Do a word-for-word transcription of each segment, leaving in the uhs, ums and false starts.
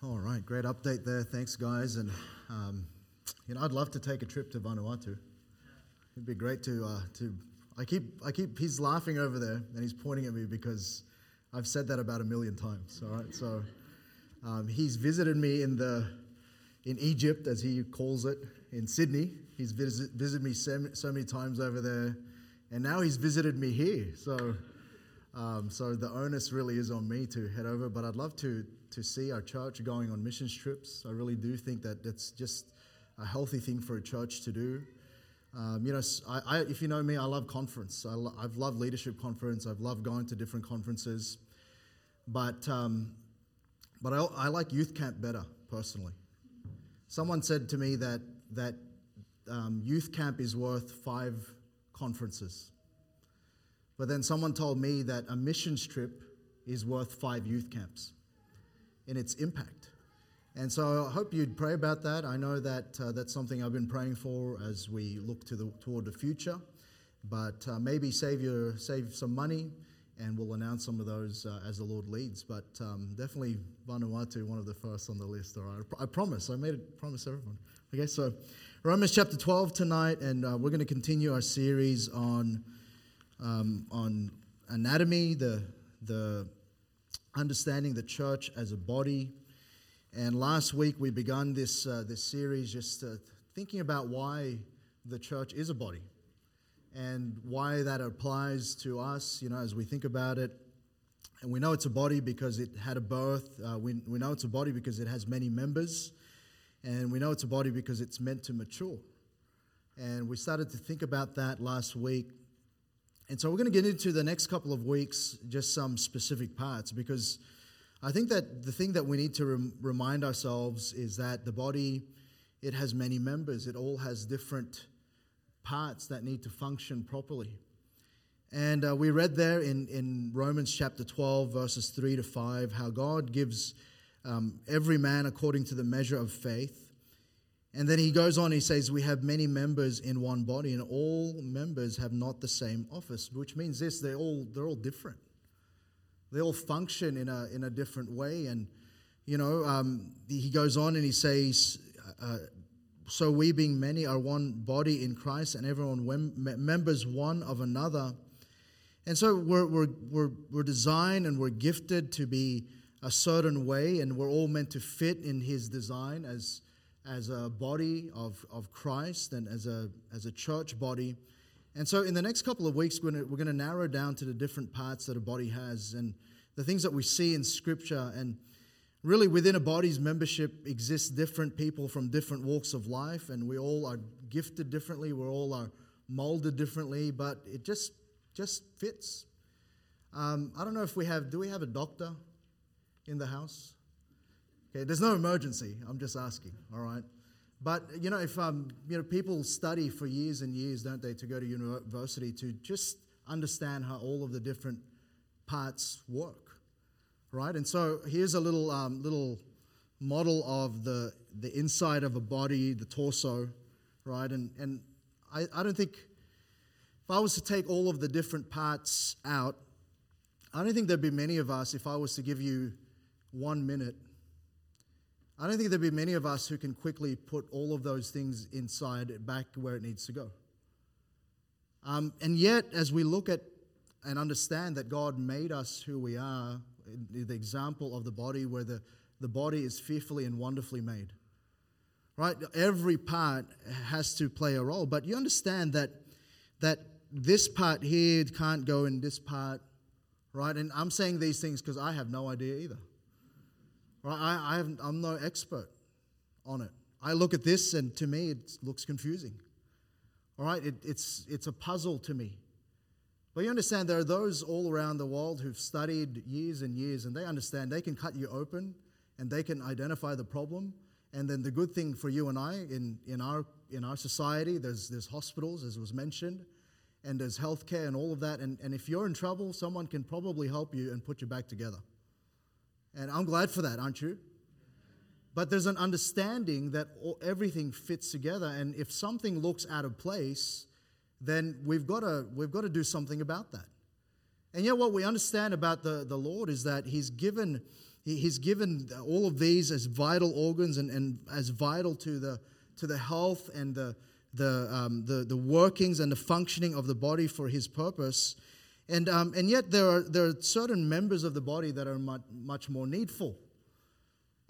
All right, great update there. Thanks, guys. And um, you know, I'd love to take a trip to Vanuatu. It'd be great to uh, to. I keep I keep. He's laughing over there, and he's pointing at me because I've said that about a million times. All right, so um, he's visited me in the in Egypt, as he calls it, in Sydney. He's visit, visited me so, so many times over there, and now he's visited me here. So. Um, so the onus really is on me to head over, but I'd love to to see our church going on missions trips. I really do think that that's just a healthy thing for a church to do. Um, you know, I, I, if you know me, I love conference. I lo- I've loved leadership conference. I've loved going to different conferences, but um, but I, I like youth camp better personally. Someone said to me that that um, youth camp is worth five conferences. But then someone told me that a missions trip is worth five youth camps in its impact. And so I hope you'd pray about that. I know that uh, that's something I've been praying for as we look to the, toward the future. But uh, maybe save your save some money, and we'll announce some of those uh, as the Lord leads. But um, definitely Vanuatu, one of the first on the list. All right, I promise. I made a promise to everyone. Okay, so Romans chapter twelve tonight, and uh, we're going to continue our series on... Um, on anatomy, the the understanding the church as a body. And last week we began this uh, this series just uh, thinking about why the church is a body and why that applies to us, you know, as we think about it. And we know it's a body because it had a birth. Uh, we, we know it's a body because it has many members. And we know it's a body because it's meant to mature. And we started to think about that last week. And so we're going to get into the next couple of weeks, just some specific parts, because I think that the thing that we need to rem- remind ourselves is that the body, it has many members. It all has different parts that need to function properly. And uh, we read there in, in Romans chapter twelve, verses three to five, how God gives um, every man according to the measure of faith. And then he goes on, he says, we have many members in one body, and all members have not the same office, which means this, they're all they're all different. They all function in a in a different way. And, you know, um, he goes on and he says, uh, so we being many are one body in Christ, and everyone wem- members one of another. And so we're, we're, we're, we're designed and we're gifted to be a certain way, and we're all meant to fit in his design as as a body of, of Christ and as a as a church body. And so in the next couple of weeks, we're going to narrow down to the different parts that a body has and the things that we see in Scripture. And really within a body's membership exists different people from different walks of life, and we all are gifted differently, we all are molded differently, but it just just fits. Um, I don't know if we have, do we have a doctor in the house? Okay, there's no emergency. I'm just asking, all right? But, you know, if um, you know, people study for years and years, don't they, to go to university to just understand how all of the different parts work, right? And so here's a little um, little model of the the inside of a body, the torso, right? And and I, I don't think, if I was to take all of the different parts out, I don't think there'd be many of us, if I was to give you one minute, I don't think there'd be many of us who can quickly put all of those things inside back where it needs to go. Um, and yet, as we look at and understand that God made us who we are, the example of the body where the, the body is fearfully and wonderfully made, right? Every part has to play a role. But you understand that that this part here can't go in this part, right? And I'm saying these things because I have no idea either. I, I haven't, I'm no expert on it. I look at this, and to me, it looks confusing. All right, it, it's it's a puzzle to me. But you understand, there are those all around the world who've studied years and years, and they understand they can cut you open, and they can identify the problem. And then the good thing for you and I in in our in our society, there's there's hospitals, as was mentioned, and there's healthcare and all of that. And and if you're in trouble, someone can probably help you and put you back together. And I'm glad for that, aren't you? But there's an understanding that all, everything fits together, and if something looks out of place, then we've got to we've got to do something about that. And yet what we understand about the, the Lord is that He's given He's given all of these as vital organs and, and as vital to the to the health and the the um, the the workings and the functioning of the body for His purpose, and um, and yet there are there are certain members of the body that are much much more needful.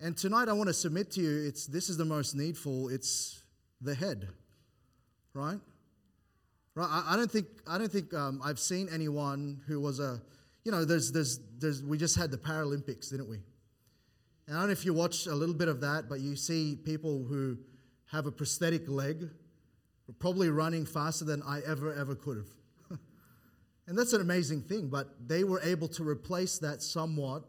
And tonight I want to submit to you, it's this is the most needful. It's the head, right? Right. I, I don't think I don't think um, I've seen anyone who was a You know, there's, there's, there's. We just had the Paralympics, didn't we? And I don't know if you watched a little bit of that, but you see people who have a prosthetic leg, probably running faster than I ever, ever could have. And that's an amazing thing. But they were able to replace that somewhat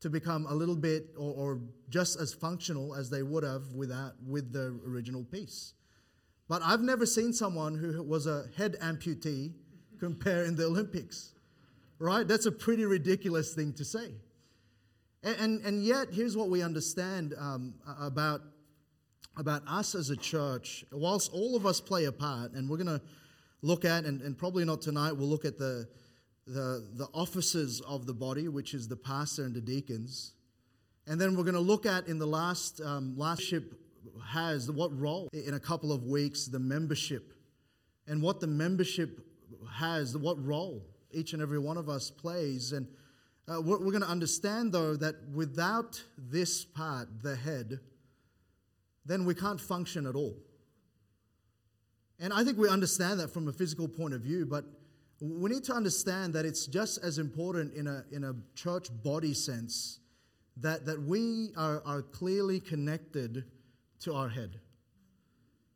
to become a little bit, or, or just as functional as they would have without with the original piece. But I've never seen someone who was a head amputee compare in the Olympics. Right? That's a pretty ridiculous thing to say. And and, and yet, here's what we understand um, about, about us as a church. Whilst all of us play a part, and we're going to look at, and, and probably not tonight, we'll look at the, the, the offices of the body, which is the pastor and the deacons. And then we're going to look at, in the last, um, leadership has, what role in a couple of weeks, the membership. And what the membership has, what role each and every one of us plays. And uh, we're, we're going to understand, though, that without this part, the head, then we can't function at all. And I think we understand that from a physical point of view, but we need to understand that it's just as important in a in a church body sense that, that we are, are clearly connected to our head.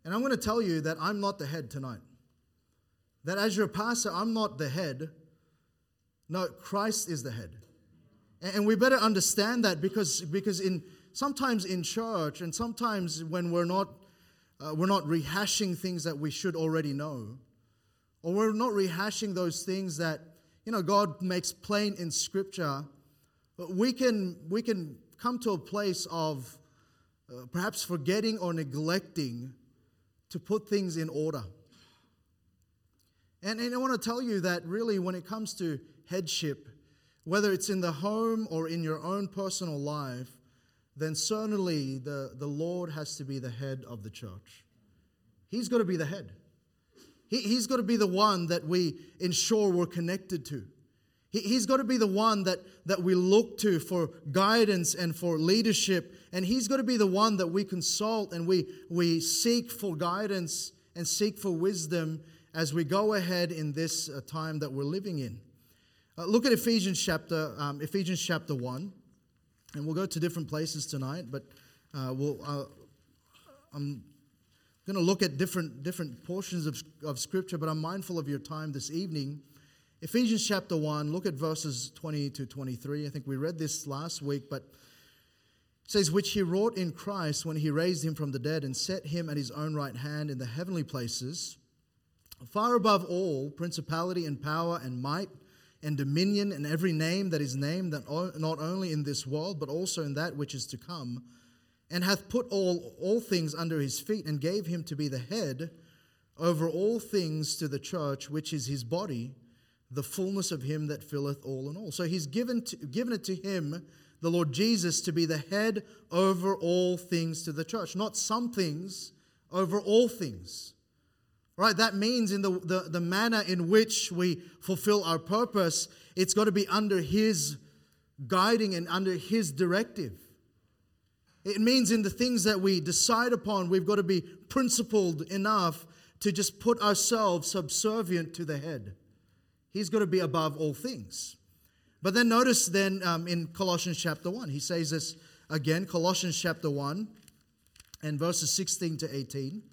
And I'm going to tell you that I'm not the head tonight. That as your pastor, I'm not the head. No, Christ is the head. And we better understand that because, because in sometimes in church and sometimes when we're not uh, we're not rehashing things that we should already know, or we're not rehashing those things that, you know, God makes plain in Scripture, we can we can come to a place of uh, perhaps forgetting or neglecting to put things in order. And, and I want to tell you that really when it comes to headship, whether it's in the home or in your own personal life, then certainly the, the Lord has to be the head of the church. He's got to be the head. He, he's got to be the one that we ensure we're connected to. He, he's got to be the one that, that we look to for guidance and for leadership. And he's got to be the one that we consult and we, we seek for guidance and seek for wisdom as we go ahead in this uh, time that we're living in. Uh, look at Ephesians chapter um, Ephesians chapter one, and we'll go to different places tonight. But uh, we'll uh, I'm going to look at different different portions of of Scripture. But I'm mindful of your time this evening. Ephesians chapter one. Look at verses twenty to twenty-three. I think we read this last week, but it says, "Which He wrought in Christ when He raised Him from the dead and set Him at His own right hand in the heavenly places, far above all principality and power and might and dominion and every name that is named, that not only in this world but also in that which is to come, and hath put all, all things under His feet, and gave Him to be the head over all things to the church, which is His body, the fullness of Him that filleth all in all." So He's given to, given it to Him, the Lord Jesus, to be the head over all things to the church. Not some things, over all things. Right, that means in the, the, the manner in which we fulfill our purpose, it's got to be under His guiding and under His directive. It means in the things that we decide upon, we've got to be principled enough to just put ourselves subservient to the head. He's got to be above all things. But then notice then um, in Colossians chapter one, he says this again, Colossians chapter one and verses sixteen to eighteen.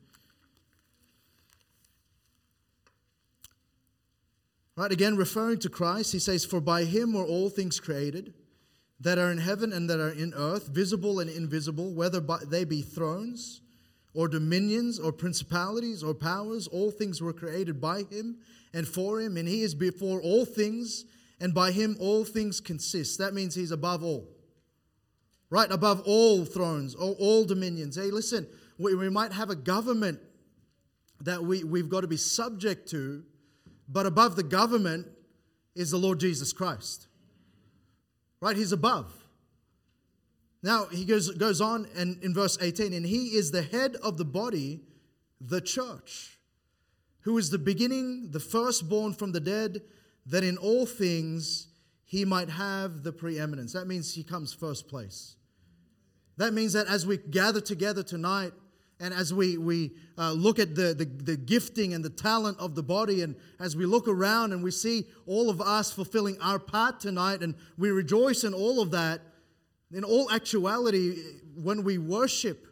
Right, again, referring to Christ, he says, "For by Him were all things created, that are in heaven and that are in earth, visible and invisible, whether by they be thrones or dominions or principalities or powers. All things were created by Him and for Him, and He is before all things, and by Him all things consist." That means He's above all. Right, above all thrones, all, all dominions. Hey, listen, we, we might have a government that we, we've got to be subject to, but above the government is the Lord Jesus Christ. Right? He's above. Now he goes, goes on and in verse eighteen, and he is the head of the body, the church, who is the beginning, the firstborn from the dead, that in all things he might have the preeminence. That means he comes first place. That means that as we gather together tonight, and as we, we uh, look at the, the, the gifting and the talent of the body, and as we look around and we see all of us fulfilling our part tonight, and we rejoice in all of that, in all actuality, when we worship,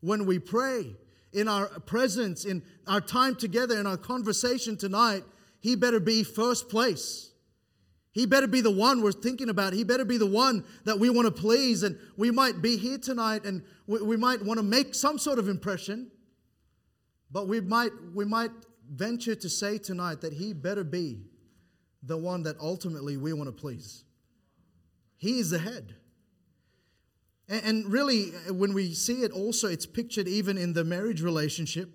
when we pray, in our presence, in our time together, in our conversation tonight, he better be first place. He better be the one we're thinking about. He better be the one that we want to please. And we might be here tonight and we, we might want to make some sort of impression. But we might, we might venture to say tonight that he better be the one that ultimately we want to please. He is the head. And, and really, when we see it also, it's pictured even in the marriage relationship.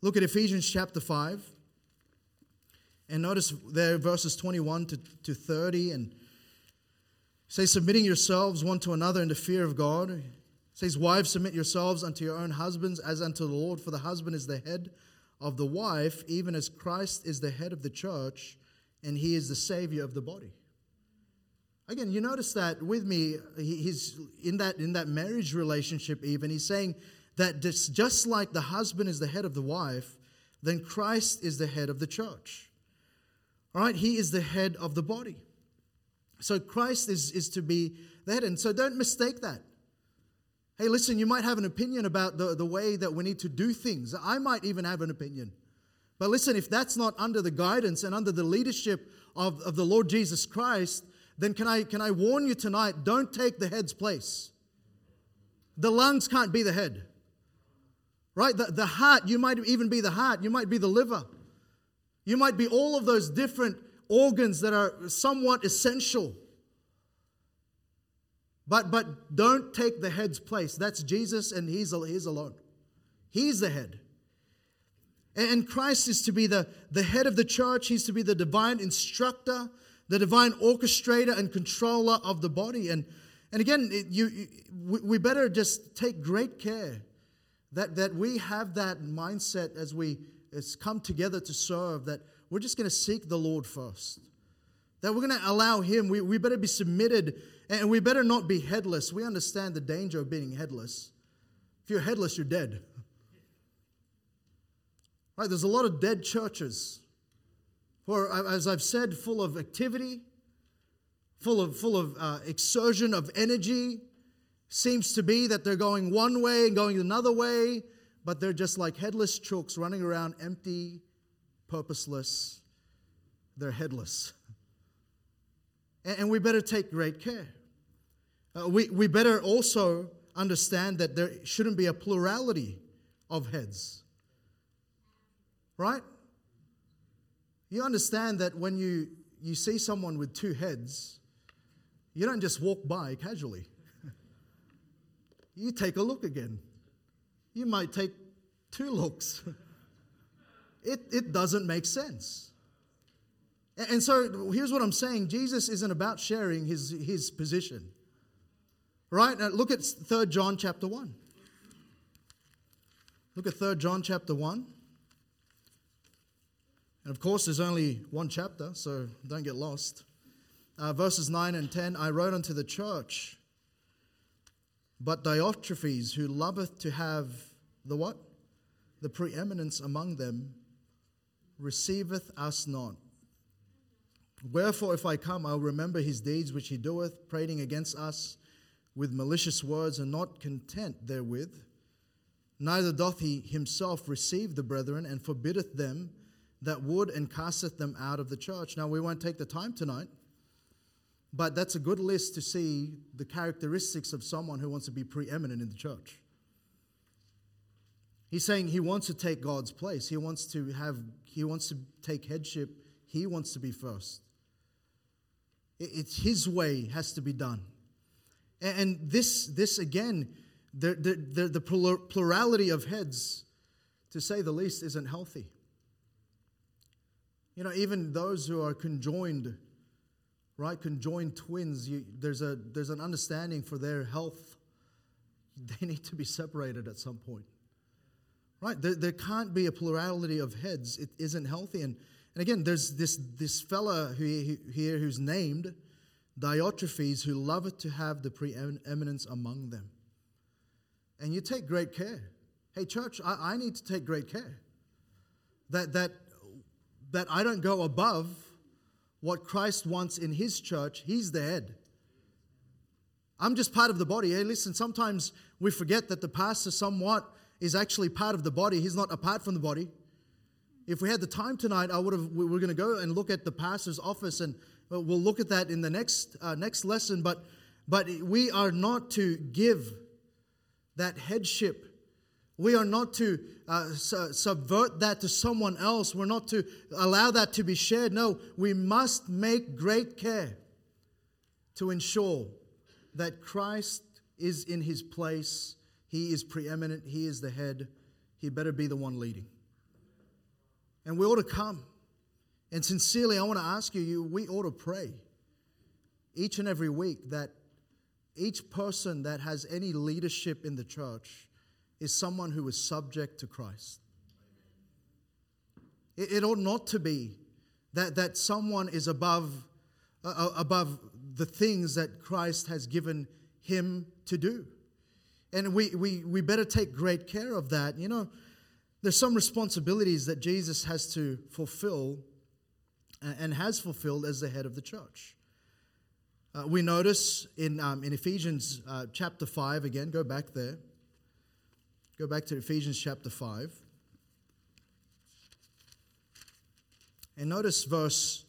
Look at Ephesians chapter five. And notice there verses twenty-one to, to thirty, and it says, submitting yourselves one to another in the fear of God. It says, wives, submit yourselves unto your own husbands as unto the Lord, for the husband is the head of the wife, even as Christ is the head of the church, and he is the Savior of the body. Again, you notice that with me, he's in that, in that marriage relationship even, he's saying that just like the husband is the head of the wife, then Christ is the head of the church. All right, he is the head of the body. So Christ is, is to be the head. And so don't mistake that. Hey, listen, you might have an opinion about the, the way that we need to do things. I might even have an opinion. But listen, if that's not under the guidance and under the leadership of, of the Lord Jesus Christ, then can I, can I warn you tonight, don't take the head's place. The lungs can't be the head. Right? The, the heart, you might even be the heart. You might be the liver. You might be all of those different organs that are somewhat essential. But but don't take the head's place. That's Jesus, and he's, he's alone. He's the head. And Christ is to be the, the head of the church. He's to be the divine instructor, the divine orchestrator and controller of the body. And, and again, it, you, you, we better just take great care that, that we have that mindset as we It's come together to serve, that we're just going to seek the Lord first. That we're going to allow him. We, we better be submitted, and we better not be headless. We understand the danger of being headless. If you're headless, you're dead. Right? There's a lot of dead churches who are, as I've said, full of activity, full of, full of uh, exertion of energy. Seems to be that they're going one way and going another way. But they're just like headless chooks running around empty, purposeless. They're headless. And, and we better take great care. Uh, we, we better also understand that there shouldn't be a plurality of heads. Right? You understand that when you, you see someone with two heads, you don't just walk by casually. You take a look again. You might take two looks. It, it doesn't make sense. And, and so here's what I'm saying. Jesus isn't about sharing his, his position. Right? Now look at Third John chapter one. Look at Third John chapter one. And of course, there's only one chapter, so don't get lost. Uh, verses nine and ten, I wrote unto the church... But Diotrephes, who loveth to have the what? The preeminence among them, receiveth us not. Wherefore, if I come, I'll remember his deeds which he doeth, prating against us with malicious words, and not content therewith. Neither doth he himself receive the brethren, and forbiddeth them that would, and casteth them out of the church. Now, we won't take the time tonight. But that's a good list to see the characteristics of someone who wants to be preeminent in the church. He's saying he wants to take God's place. He wants to have, he wants to take headship. He wants to be first. It's his way has to be done. And this, this again, the, the, the, the plurality of heads, to say the least, isn't healthy. You know, even those who are conjoined Right, conjoined twins. You, there's a there's an understanding for their health they need to be separated at some point. Right? There, there can't be a plurality of heads. It isn't healthy. And, and again, there's this, this fella who, here who's named Diotrephes, who loveth to have the preeminence among them. And you take great care. Hey, church, I, I need to take great care that that that I don't go above what Christ wants in His church. He's the head. I'm just part of the body. Hey, listen, sometimes we forget that the pastor somewhat is actually part of the body. He's not apart from the body. If we had the time tonight, I would have. We we're going to go and look at the pastor's office, and we'll look at that in the next uh, next lesson. But but we are not to give that headship. We are not to uh, su- subvert that to someone else. We're not to allow that to be shared. No, we must make great care to ensure that Christ is in His place. He is preeminent. He is the head. He better be the one leading. And we ought to come. And sincerely, I want to ask you, you, we ought to pray each and every week that each person that has any leadership in the church is someone who is subject to Christ. It, it ought not to be that, that someone is above, uh, above the things that Christ has given him to do. And we, we, we better take great care of that. You know, there's some responsibilities that Jesus has to fulfill and has fulfilled as the head of the church. Uh, we notice in, um, in Ephesians uh, chapter five, again, go back there. Go back to Ephesians chapter five. And notice verse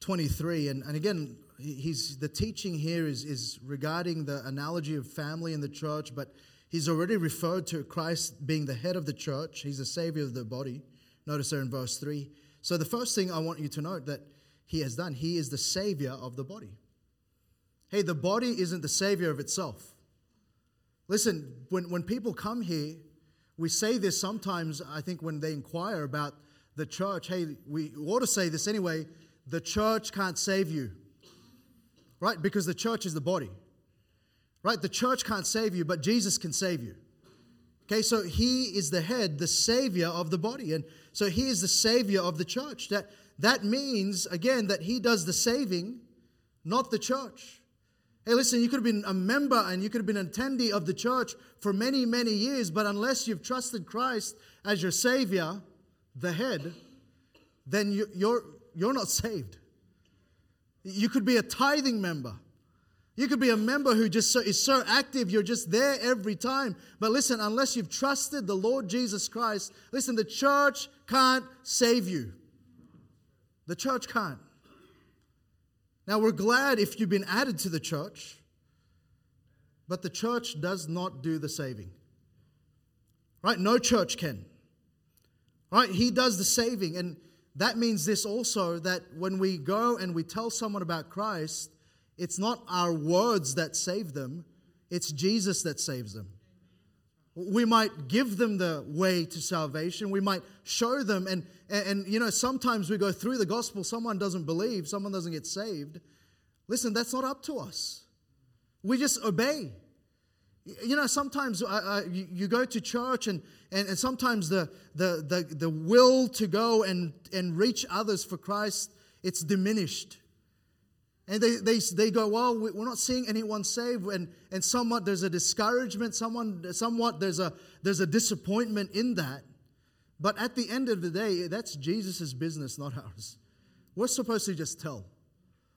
twenty-three. And, and again, he's the teaching here is, is regarding the analogy of family in the church, but he's already referred to Christ being the head of the church. He's the Savior of the body. Notice there in verse three. So the first thing I want you to note that He has done, He is the Savior of the body. Hey, the body isn't the Savior of itself. Listen, when, when people come here, we say this sometimes, I think, when they inquire about the church. Hey, we ought to say this anyway, the church can't save you, right? Because the church is the body, right? The church can't save you, but Jesus can save you. Okay, so He is the head, the Savior of the body. And so He is the Savior of the church. That, that means, again, that He does the saving, not the church. Hey, listen, you could have been a member and you could have been an attendee of the church for many, many years, but unless you've trusted Christ as your Savior, the head, then you, you're, you're not saved. You could be a tithing member. You could be a member who just so, is so active, you're just there every time. But listen, unless you've trusted the Lord Jesus Christ, listen, the church can't save you. The church can't. Now, we're glad if you've been added to the church, but the church does not do the saving. Right? No church can. Right? He does the saving. And that means this also, that when we go and we tell someone about Christ, it's not our words that save them, it's Jesus that saves them. We might give them the way to salvation. We might show them. And, and, and, you know, sometimes we go through the gospel. Someone doesn't believe. Someone doesn't get saved. Listen, that's not up to us. We just obey. You know, sometimes uh, you, you go to church and, and, and sometimes the, the, the, the will to go and, and reach others for Christ, it's diminished. And they, they they go, well, we're not seeing anyone saved, and and somewhat there's a discouragement, someone somewhat there's a there's a disappointment in that. But at the end of the day, that's Jesus' business, not ours. We're supposed to just tell.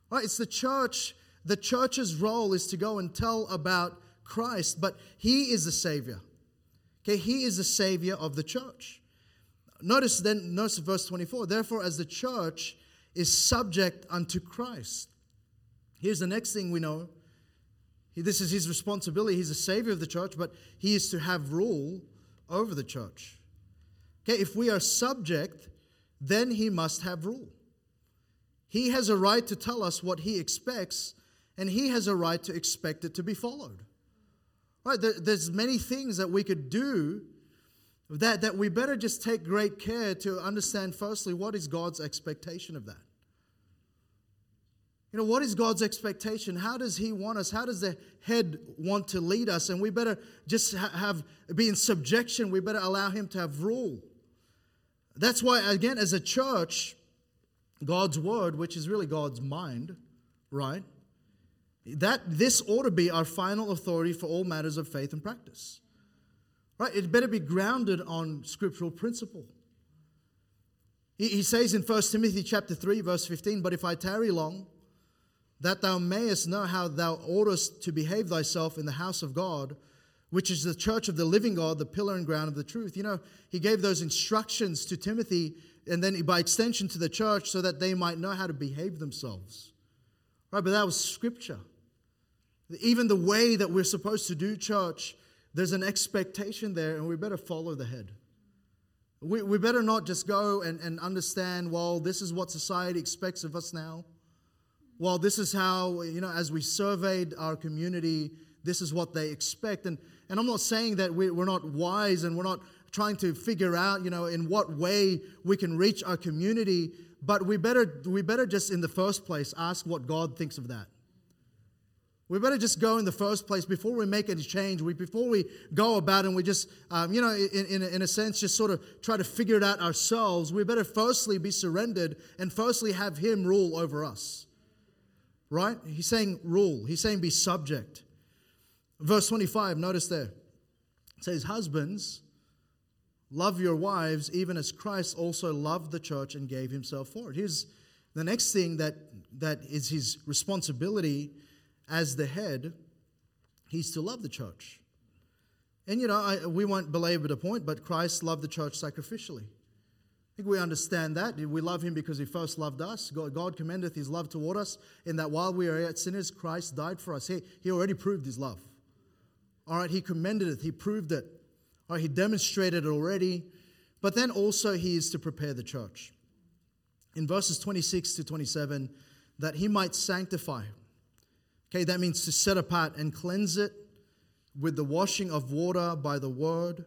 Right? It's the church, the church's role is to go and tell about Christ, but He is the Savior. Okay, He is the Savior of the church. Notice then, notice verse twenty-four. Therefore, as the church is subject unto Christ. Here's the next thing we know. This is His responsibility. He's the Savior of the church, but He is to have rule over the church. Okay, if we are subject, then He must have rule. He has a right to tell us what He expects, and He has a right to expect it to be followed. Right? There, there's many things that we could do that, that we better just take great care to understand, firstly, what is God's expectation of that? You know, what is God's expectation? How does He want us? How does the head want to lead us? And we better just ha- have be in subjection. We better allow Him to have rule. That's why, again, as a church, God's word, which is really God's mind, right? That this ought to be our final authority for all matters of faith and practice. Right? It better be grounded on scriptural principle. He, he says in First Timothy chapter three, verse fifteen, "But if I tarry long, that thou mayest know how thou oughtest to behave thyself in the house of God, which is the church of the living God, the pillar and ground of the truth." You know, he gave those instructions to Timothy and then by extension to the church so that they might know how to behave themselves. Right? But that was scripture. Even the way that we're supposed to do church, there's an expectation there, and we better follow the head. We, we better not just go and, and understand, well, this is what society expects of us now. Well, this is how, you know, as we surveyed our community, this is what they expect. And and I'm not saying that we, we're not wise and we're not trying to figure out, you know, in what way we can reach our community. But we better we better just in the first place ask what God thinks of that. We better just go in the first place before we make any change. We before we go about and we just, um, you know, in in a, in a sense, just sort of try to figure it out ourselves. We better firstly be surrendered and firstly have Him rule over us. Right? He's saying rule. He's saying be subject. Verse twenty-five, notice there. It says, "Husbands, love your wives, even as Christ also loved the church and gave Himself for it." Here's the next thing that, that is His responsibility as the head. He's to love the church. And, you know, I, we won't belabor the point, but Christ loved the church sacrificially. I think we understand that. We love Him because He first loved us. God, God commendeth His love toward us in that while we are yet sinners, Christ died for us. He, he already proved His love. All right, He commended it. He proved it. All right, He demonstrated it already. But then also He is to prepare the church. In verses twenty-six to twenty-seven, that He might sanctify. Okay, that means to set apart and cleanse it with the washing of water by the word,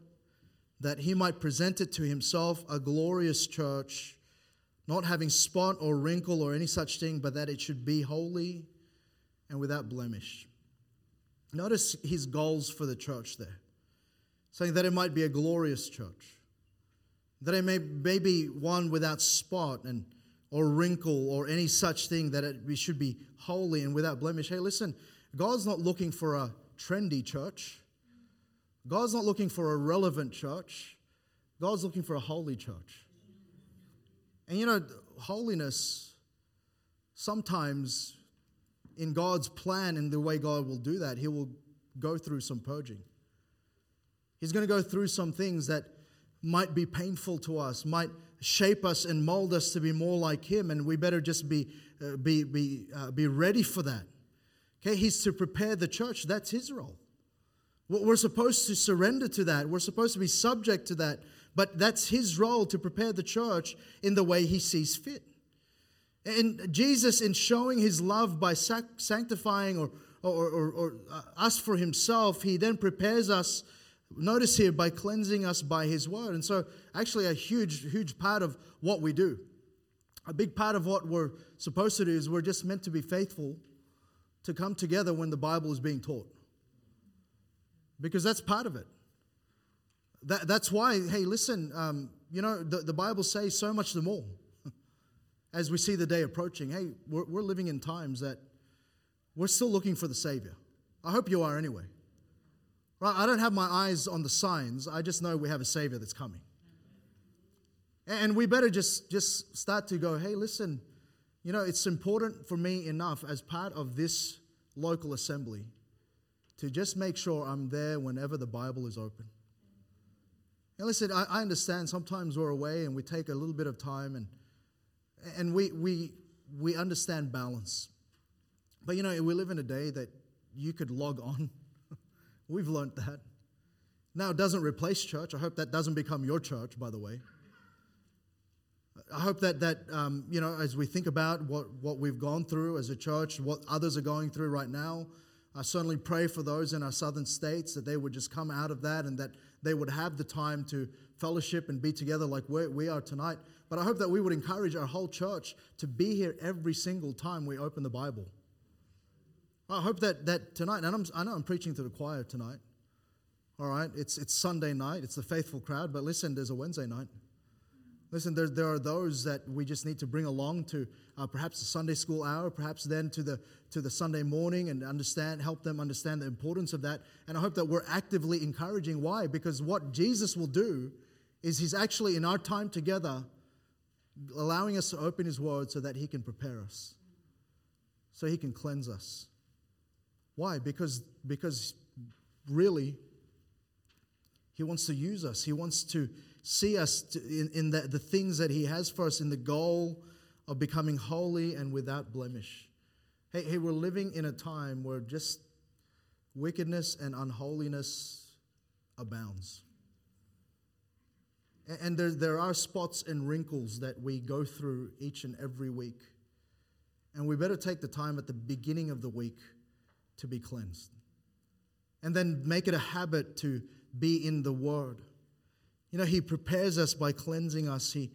that He might present it to Himself a glorious church, not having spot or wrinkle or any such thing, but that it should be holy and without blemish. Notice His goals for the church there, saying that it might be a glorious church, that it may, may be one without spot and or wrinkle or any such thing, that it should be holy and without blemish. Hey, listen, God's not looking for a trendy church. God's not looking for a relevant church. God's looking for a holy church. And you know, holiness, sometimes in God's plan and the way God will do that, He will go through some purging. He's going to go through some things that might be painful to us, might shape us and mold us to be more like Him, and we better just be uh, be be uh, be ready for that. Okay, He's to prepare the church. That's His role. We're supposed to surrender to that. We're supposed to be subject to that. But that's His role, to prepare the church in the way He sees fit. And Jesus, in showing His love by sac- sanctifying or, or, or, or uh, us for Himself, He then prepares us, notice here, by cleansing us by His word. And so actually a huge, huge part of what we do, a big part of what we're supposed to do is we're just meant to be faithful to come together when the Bible is being taught. Because that's part of it. That, that's why, hey, listen, um, you know, the, the Bible says so much the more as we see the day approaching. Hey, we're, we're living in times that we're still looking for the Savior. I hope you are anyway. Right? I don't have my eyes on the signs. I just know we have a Savior that's coming. And we better just, just start to go, hey, listen, you know, it's important for me enough as part of this local assembly to just make sure I'm there whenever the Bible is open. And listen, I, I understand sometimes we're away and we take a little bit of time and and we we we understand balance. But you know, we live in a day that you could log on. We've learned that. Now it doesn't replace church. I hope that doesn't become your church, by the way. I hope that that um, you know, as we think about what, what we've gone through as a church, what others are going through right now, I certainly pray for those in our southern states that they would just come out of that and that they would have the time to fellowship and be together like we are tonight. But I hope that we would encourage our whole church to be here every single time we open the Bible. I hope that that tonight, and I'm, I know I'm preaching to the choir tonight, all right? It's it's Sunday night, it's the faithful crowd, but listen, there's a Wednesday night. Listen, there, there are those that we just need to bring along to uh, perhaps the Sunday school hour, perhaps then to the to the Sunday morning, and understand, help them understand the importance of that. And I hope that we're actively encouraging. Why? Because what Jesus will do is He's actually in our time together allowing us to open His Word so that He can prepare us, so He can cleanse us. Why? Because because really, He wants to use us. He wants to see us to, in, in the, the things that He has for us in the goal of becoming holy and without blemish. Hey, hey, we're living in a time where just wickedness and unholiness abounds. And, and there, there are spots and wrinkles that we go through each and every week. And we better take the time at the beginning of the week to be cleansed. And then make it a habit to be in the Word. You know, He prepares us by cleansing us. He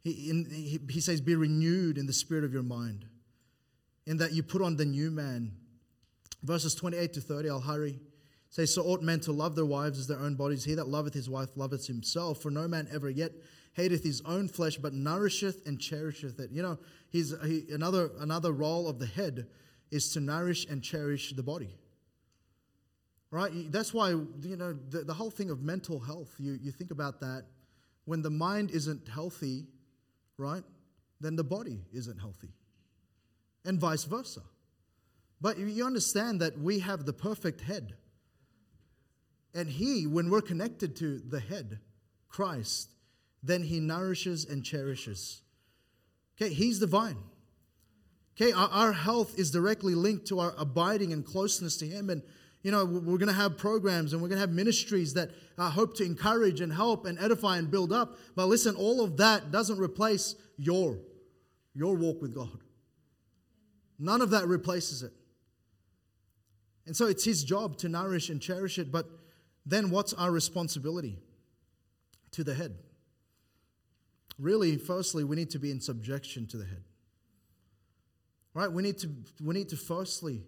he, in, he he says, be renewed in the spirit of your mind, in that you put on the new man. Verses twenty-eight to thirty, I'll hurry. Say, so ought men to love their wives as their own bodies. He that loveth his wife loveth himself. For no man ever yet hateth his own flesh, but nourisheth and cherisheth it. You know, he's he, another another role of the head is to nourish and cherish the body. Right? That's why, you know, the, the whole thing of mental health, you, you think about that. When the mind isn't healthy, right, then the body isn't healthy. And vice versa. But you understand that we have the perfect head. And He, when we're connected to the head, Christ, then He nourishes and cherishes. Okay, He's the vine. Okay, our, our health is directly linked to our abiding and closeness to Him. And you know, we're going to have programs and we're going to have ministries that uh, hope to encourage and help and edify and build up. But listen, all of that doesn't replace your, your walk with God. None of that replaces it. And so it's His job to nourish and cherish it. But then what's our responsibility to the head? Really, firstly, we need to be in subjection to the head. Right? We need to, we need to firstly,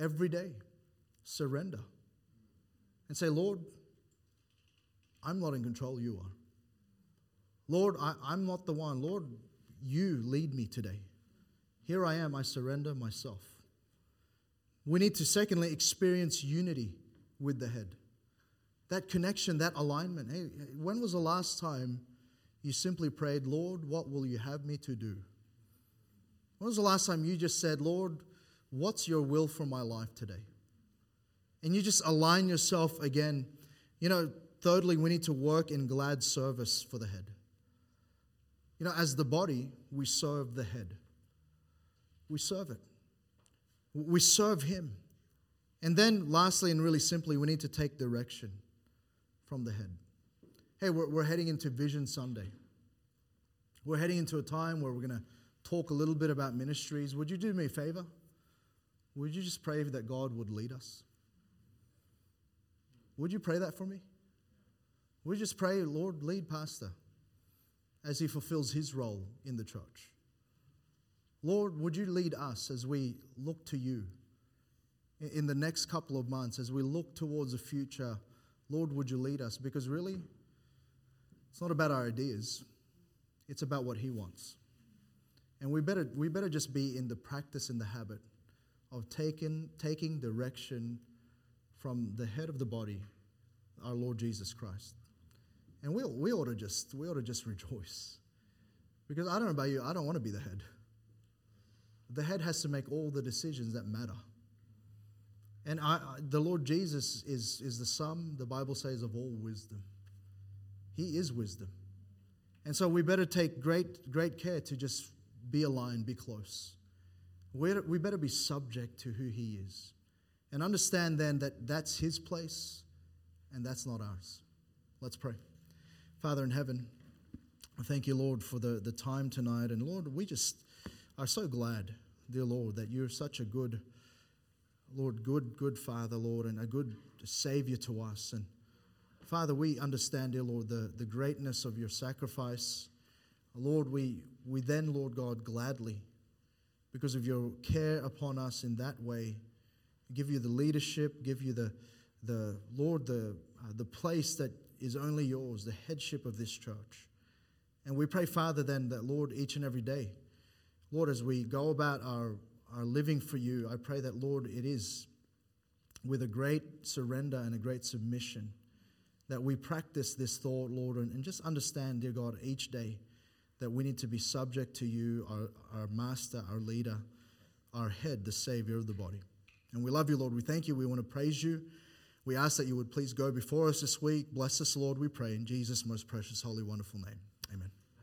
every day, surrender and say, Lord, I'm not in control, You are. Lord, I, I'm not the one. Lord, You lead me today. Here I am, I surrender myself. We need to, secondly, experience unity with the head. That connection, that alignment. Hey, when was the last time you simply prayed, Lord, what will You have me to do? When was the last time you just said, Lord, what's Your will for my life today? And you just align yourself again. You know, thirdly, we need to work in glad service for the head. You know, as the body, we serve the head. We serve it. We serve Him. And then lastly and really simply, we need to take direction from the head. Hey, we're, we're heading into Vision Sunday. We're heading into a time where we're going to talk a little bit about ministries. Would you do me a favor? Would you just pray that God would lead us? Would you pray that for me? Would you just pray, Lord, lead Pastor as he fulfills his role in the church? Lord, would You lead us as we look to You in the next couple of months, as we look towards the future? Lord, would You lead us? Because really, it's not about our ideas. It's about what He wants. And we better we better just be in the practice and the habit of taking, taking direction from the head of the body, our Lord Jesus Christ. And we we ought to just we ought to just rejoice, because I don't know about you, I don't want to be the head. The head has to make all the decisions that matter. And I, the Lord Jesus is is the sum, the Bible says, of all wisdom. He is wisdom, and so we better take great great care to just be aligned, be close. We we better be subject to who He is. And understand then that that's His place and that's not ours. Let's pray. Father in heaven, I thank You, Lord, for the, the time tonight. And Lord, we just are so glad, dear Lord, that You're such a good Lord, good, good Father, Lord, and a good Savior to us. And Father, we understand, dear Lord, the, the greatness of your sacrifice. Lord, we, we then, Lord God, gladly, because of your care upon us in that way, give you the leadership, give you the, the Lord, the, uh, the place that is only yours, the headship of this church. And we pray, Father, then that, Lord, each and every day, Lord, as we go about our, our living for you, I pray that, Lord, it is with a great surrender and a great submission that we practice this thought, Lord, and, and just understand, dear God, each day that we need to be subject to you, our, our master, our leader, our head, the Savior of the body. And we love you, Lord. We thank you. We want to praise you. We ask that you would please go before us this week. Bless us, Lord, we pray in Jesus' most precious, holy, wonderful name. Amen.